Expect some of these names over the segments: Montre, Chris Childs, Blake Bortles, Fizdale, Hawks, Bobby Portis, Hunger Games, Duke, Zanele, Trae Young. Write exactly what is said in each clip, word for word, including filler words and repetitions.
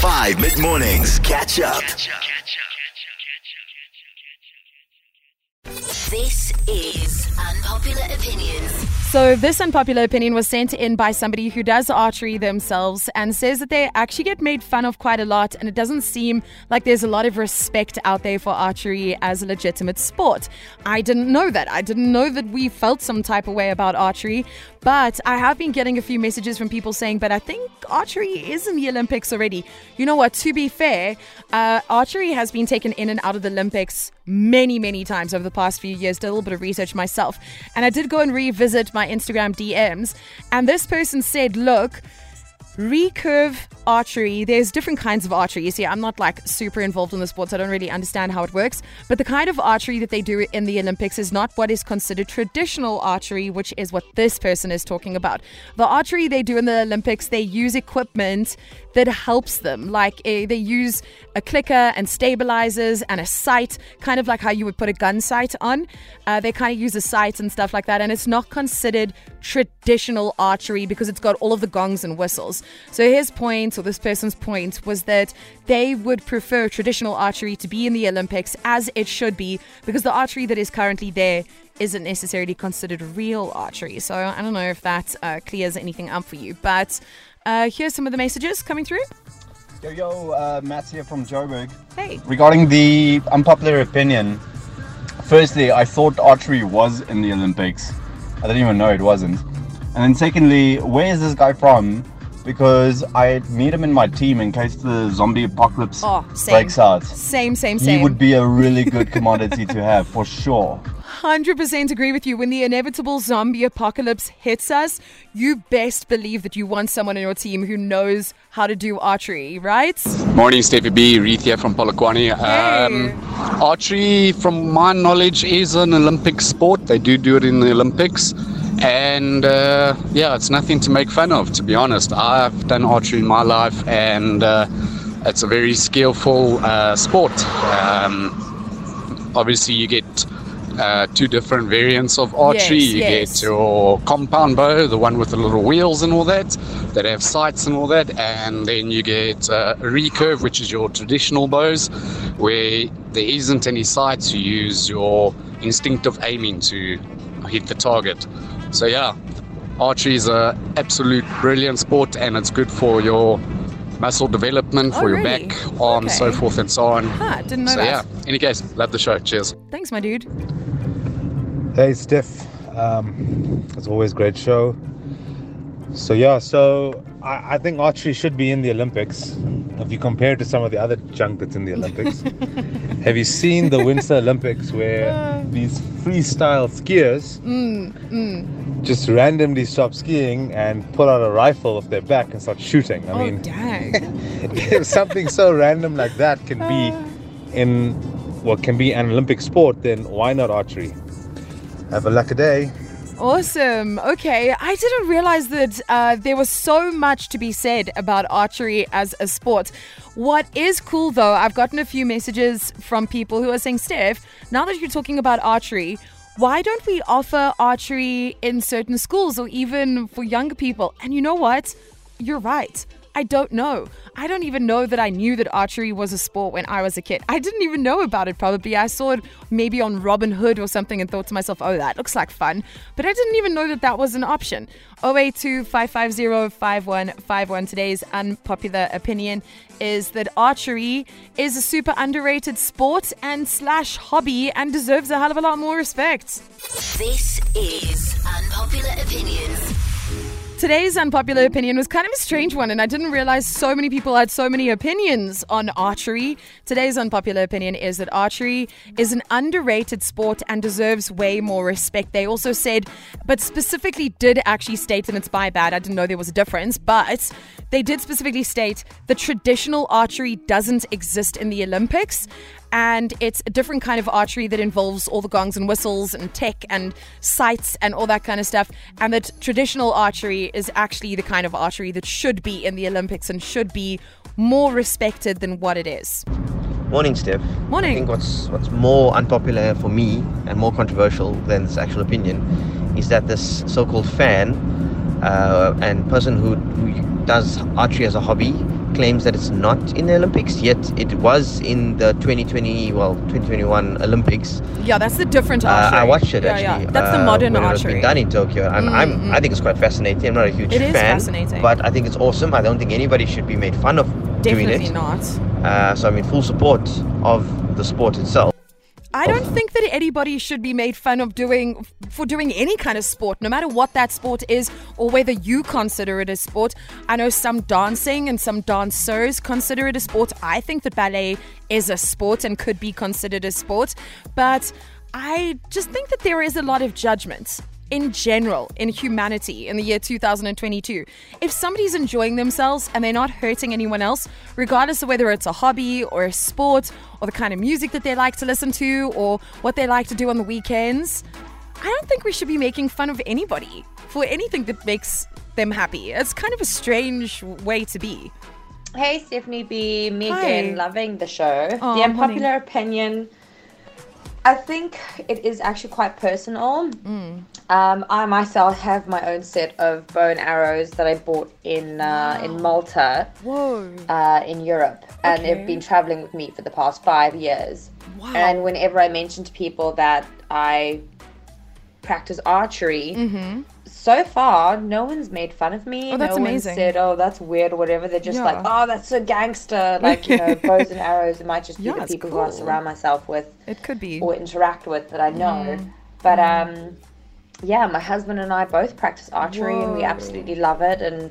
five Mid-Mornings. Catch up. This is Unpopular Opinions. So this unpopular opinion was sent in by somebody who does archery themselves and says that they actually get made fun of quite a lot, and it doesn't seem like there's a lot of respect out there for archery as a legitimate sport. I didn't know that. I didn't know that we felt some type of way about archery, but I have been getting a few messages from people saying, but I think archery is in the Olympics already. You know what? To be fair, uh, archery has been taken in and out of the Olympics many, many times over the past few years. Did a little bit of research myself. And I did go and revisit my Instagram D Ms. And this person said, look, recurve archery, there's different kinds of archery. You see, I'm not like super involved in the sports. I don't really understand how it works. But the kind of archery that they do in the Olympics is not what is considered traditional archery, which is what this person is talking about. The archery they do in the Olympics, they use equipment that helps them. Like a, they use a clicker and stabilizers and a sight, kind of like how you would put a gun sight on. Uh, they kind of use a sight and stuff like that. And it's not considered traditional archery because it's got all of the gongs and whistles. So his point, or this person's point, was that they would prefer traditional archery to be in the Olympics, as it should be, because the archery that is currently there isn't necessarily considered real archery. So I don't know if that uh, clears anything up for you. But uh, here's some of the messages coming through. Yo, yo, uh, Matt here from Joburg. Hey. Regarding the unpopular opinion, firstly, I thought archery was in the Olympics. I didn't even know it wasn't. And then secondly, where is this guy from? Because I need him in my team in case the zombie apocalypse oh, breaks out. Same, same, same. He would be a really good commodity to have, for sure. one hundred percent agree with you. When the inevitable zombie apocalypse hits us, you best believe that you want someone in your team who knows how to do archery, right? Morning, Stevie B. Reith here from Polokwane. Hey. Um, archery, from my knowledge, is an Olympic sport. They do do it in the Olympics. And uh, yeah, it's nothing to make fun of, to be honest. I've done archery in my life, and uh, it's a very skillful uh, sport. Um, obviously, you get uh, two different variants of archery. Yes, you yes. get your compound bow, the one with the little wheels and all that, that have sights and all that. And then you get uh, a recurve, which is your traditional bows, where there isn't any sights. You use your instinctive aiming to hit the target. So yeah, archery is an absolute brilliant sport, and it's good for your muscle development, for oh, really? your back, arms, okay. so forth and so on. Ah, didn't know so, that. So yeah, any case, love the show. Cheers. Thanks, my dude. Hey, Steph. Um, it's always a great show. So yeah, so I, I think archery should be in the Olympics. If you compare it to some of the other junk that's in the Olympics. Have you seen the Winter Olympics where uh, these freestyle skiers mm, mm. just randomly stop skiing and pull out a rifle off their back and start shooting? I oh, mean, dang. If something so random like that can be in what well, can be an Olympic sport, then why not archery? Have a lucky day. Awesome. Okay. I didn't realize that uh, there was so much to be said about archery as a sport. What is cool, though, I've gotten a few messages from people who are saying, Steph, now that you're talking about archery, why don't we offer archery in certain schools or even for younger people? And you know what? You're right. I don't know. I don't even know that I knew that archery was a sport when I was a kid. I didn't even know about it probably. I saw it maybe on Robin Hood or something and thought to myself, oh, that looks like fun. But I didn't even know that that was an option. oh eight two, five five zero, five one five one. Today's unpopular opinion is that archery is a super underrated sport and slash hobby and deserves a hell of a lot more respect. This is Unpopular Opinions. Today's unpopular opinion was kind of a strange one, and I didn't realize so many people had so many opinions on archery. Today's unpopular opinion is that archery is an underrated sport and deserves way more respect. They also said, but specifically did actually state, and it's by bad, I didn't know there was a difference, but they did specifically state the traditional archery doesn't exist in the Olympics. And it's a different kind of archery that involves all the gongs and whistles and tech and sights and all that kind of stuff. And that traditional archery is actually the kind of archery that should be in the Olympics and should be more respected than what it is. Morning, Steph. Morning. I think what's what's more unpopular for me and more controversial than this actual opinion is that this so-called fan uh, and person who, who does archery as a hobby claims that it's not in the Olympics, yet it was in the twenty twenty, well, twenty twenty-one Olympics. Yeah, that's the different archery. Uh, I watched it, actually. Yeah, yeah. That's uh, the modern archery. It was being done in Tokyo. And mm. I'm, I think it's quite fascinating. I'm not a huge it fan. It is fascinating. But I think it's awesome. I don't think anybody should be made fun of Definitely doing it. Definitely not. Uh, so I'm in full support of the sport itself. I don't think that anybody should be made fun of doing for doing any kind of sport, no matter what that sport is or whether you consider it a sport. I know some dancing and some dancers consider it a sport. I think that ballet is a sport and could be considered a sport. But I just think that there is a lot of judgment in general in humanity in the year two thousand twenty-two. If somebody's enjoying themselves and they're not hurting anyone else, regardless of whether it's a hobby or a sport or the kind of music that they like to listen to or what they like to do on the weekends, I don't think we should be making fun of anybody for anything that makes them happy. It's kind of a strange way to be. Hey, Stephanie B. Me again, loving the show. Oh, the unpopular morning. opinion... I think it is actually quite personal. Mm. Um, I myself have my own set of bow and arrows that I bought in uh, wow. in Malta, Whoa. Uh, in Europe, okay. and they've been traveling with me for the past five years. Wow. And whenever I mention to people that I practice archery, mm-hmm. so far no one's made fun of me. Oh, that's no amazing. No one said, "Oh, that's weird," or whatever. They're just yeah. like, "Oh, that's so gangster." Like, you know, bows and arrows. It might just be yeah, the people cool. who I surround myself with, it could be, or interact with that I know. Mm. But mm. um, yeah, my husband and I both practice archery, Whoa. and we absolutely love it. And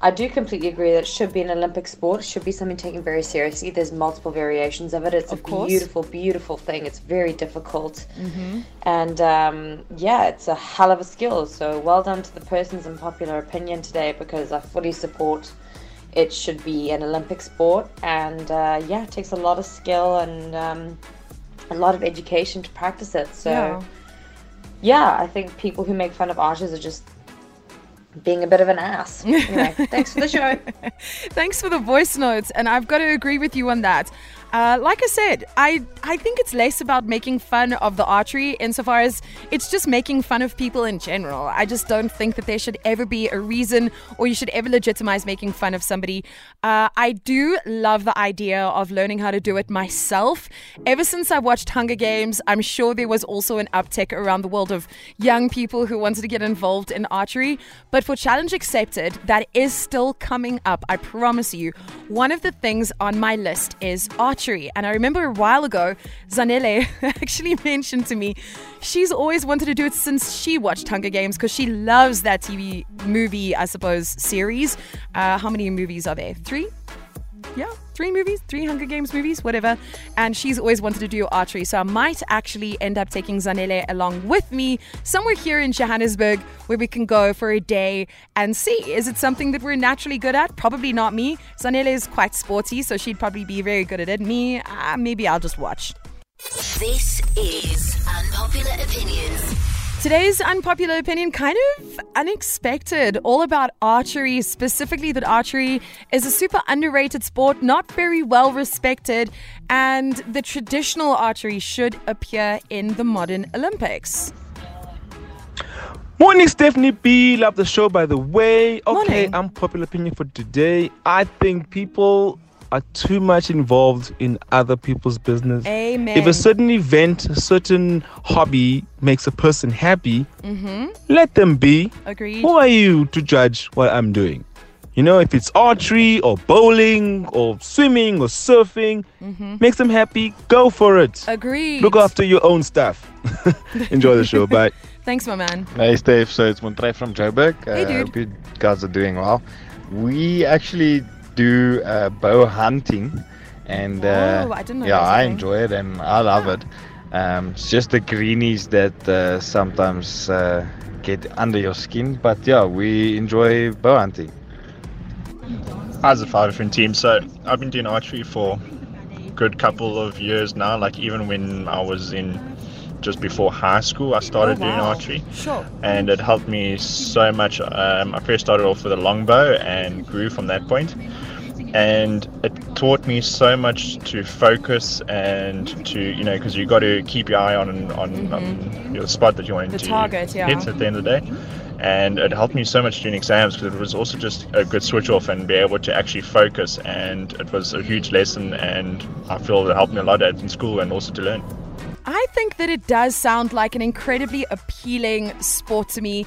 I do completely agree that it should be an Olympic sport. It should be something taken very seriously. There's multiple variations of it. It's of a course. beautiful, beautiful thing. It's very difficult. Mm-hmm. And um, yeah, it's a hell of a skill. So well done to the person's unpopular opinion today, because I fully support it should be an Olympic sport. And uh, yeah, it takes a lot of skill and um, a lot of education to practice it. So yeah. yeah, I think people who make fun of archers are just being a bit of an ass. Anyway, thanks for the show. Thanks for the voice notes, and I've got to agree with you on that. Uh, like I said, I, I think it's less about making fun of the archery insofar as it's just making fun of people in general. I just don't think that there should ever be a reason or you should ever legitimize making fun of somebody. Uh, I do love the idea of learning how to do it myself. Ever since I watched Hunger Games, I'm sure there was also an uptick around the world of young people who wanted to get involved in archery. But for Challenge Accepted, that is still coming up, I promise you. One of the things on my list is archery. And I remember a while ago, Zanele actually mentioned to me she's always wanted to do it since she watched Hunger Games, because she loves that T V movie, I suppose, series. Uh, how many movies are there? Three? Yeah, three movies, three Hunger Games movies, whatever. And she's always wanted to do archery. So I might actually end up taking Zanele along with me somewhere here in Johannesburg where we can go for a day and see. Is it something that we're naturally good at? Probably not me. Zanele is quite sporty, so she'd probably be very good at it. Me, uh, maybe I'll just watch. This is Unpopular Opinions. Today's unpopular opinion, kind of unexpected, all about archery, specifically that archery is a super underrated sport, not very well respected, and the traditional archery should appear in the modern Olympics. Morning, Stephanie B. Love the show, by the way. Okay, unpopular opinion for today. I think people are too much involved in other people's business. Amen. If a certain event, a certain hobby makes a person happy, mm-hmm. let them be. Agreed. Who are you to judge what I'm doing? You know, if it's archery or bowling or swimming or surfing, mm-hmm. makes them happy, go for it. Agreed. Look after your own stuff. Enjoy the show. Bye. Thanks, my man. Hey, Steph. So it's Montre from Joburg. Hey, dude. Uh, I hope you guys are doing well. We actually do uh, bow hunting, and uh, Whoa, I didn't know yeah I enjoy it and I love yeah. it. Um, it's just the greenies that uh, sometimes uh, get under your skin, but yeah, we enjoy bow hunting. As a five different team, so I've been doing archery for a good couple of years now. Like even when I was in just before high school, I started oh, wow. doing archery, sure. and it helped me so much. Um, I first started off with a longbow and grew from that point, and it taught me so much to focus and to, you know, because you got to keep your eye on on, mm-hmm. on your spot that you want the to target, yeah. hit at the end of the day. and it helped me so much during exams because it was also just a good switch off and be able to actually focus, and it was a huge lesson, and I feel it helped me a lot in school and also to learn. I think that it does sound like an incredibly appealing sport to me.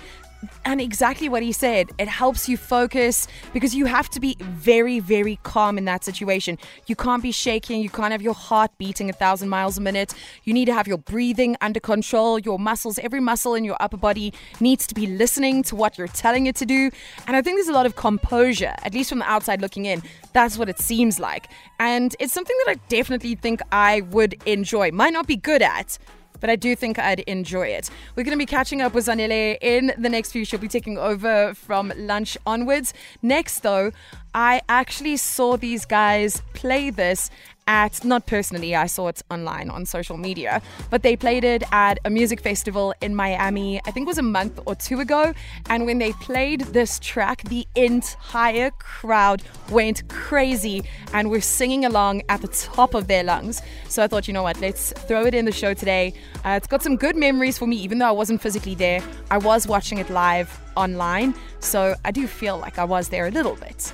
And exactly what he said, it helps you focus because you have to be very, very calm in that situation. You can't be shaking. You can't have your heart beating a thousand miles a minute. You need to have your breathing under control, your muscles, every muscle in your upper body needs to be listening to what you're telling it to do. And I think there's a lot of composure, at least from the outside looking in. That's what it seems like. And it's something that I definitely think I would enjoy. Might not be good at, but I do think I'd enjoy it. We're going to be catching up with Zanele in the next few. She'll be taking over from lunch onwards. Next, though, I actually saw these guys play this at, not personally, I saw it online on social media, but they played it at a music festival in Miami, I think it was a month or two ago. And when they played this track, the entire crowd went crazy and were singing along at the top of their lungs. So I thought, you know what, let's throw it in the show today. Uh, it's got some good memories for me, even though I wasn't physically there. I was watching it live online, so I do feel like I was there a little bit.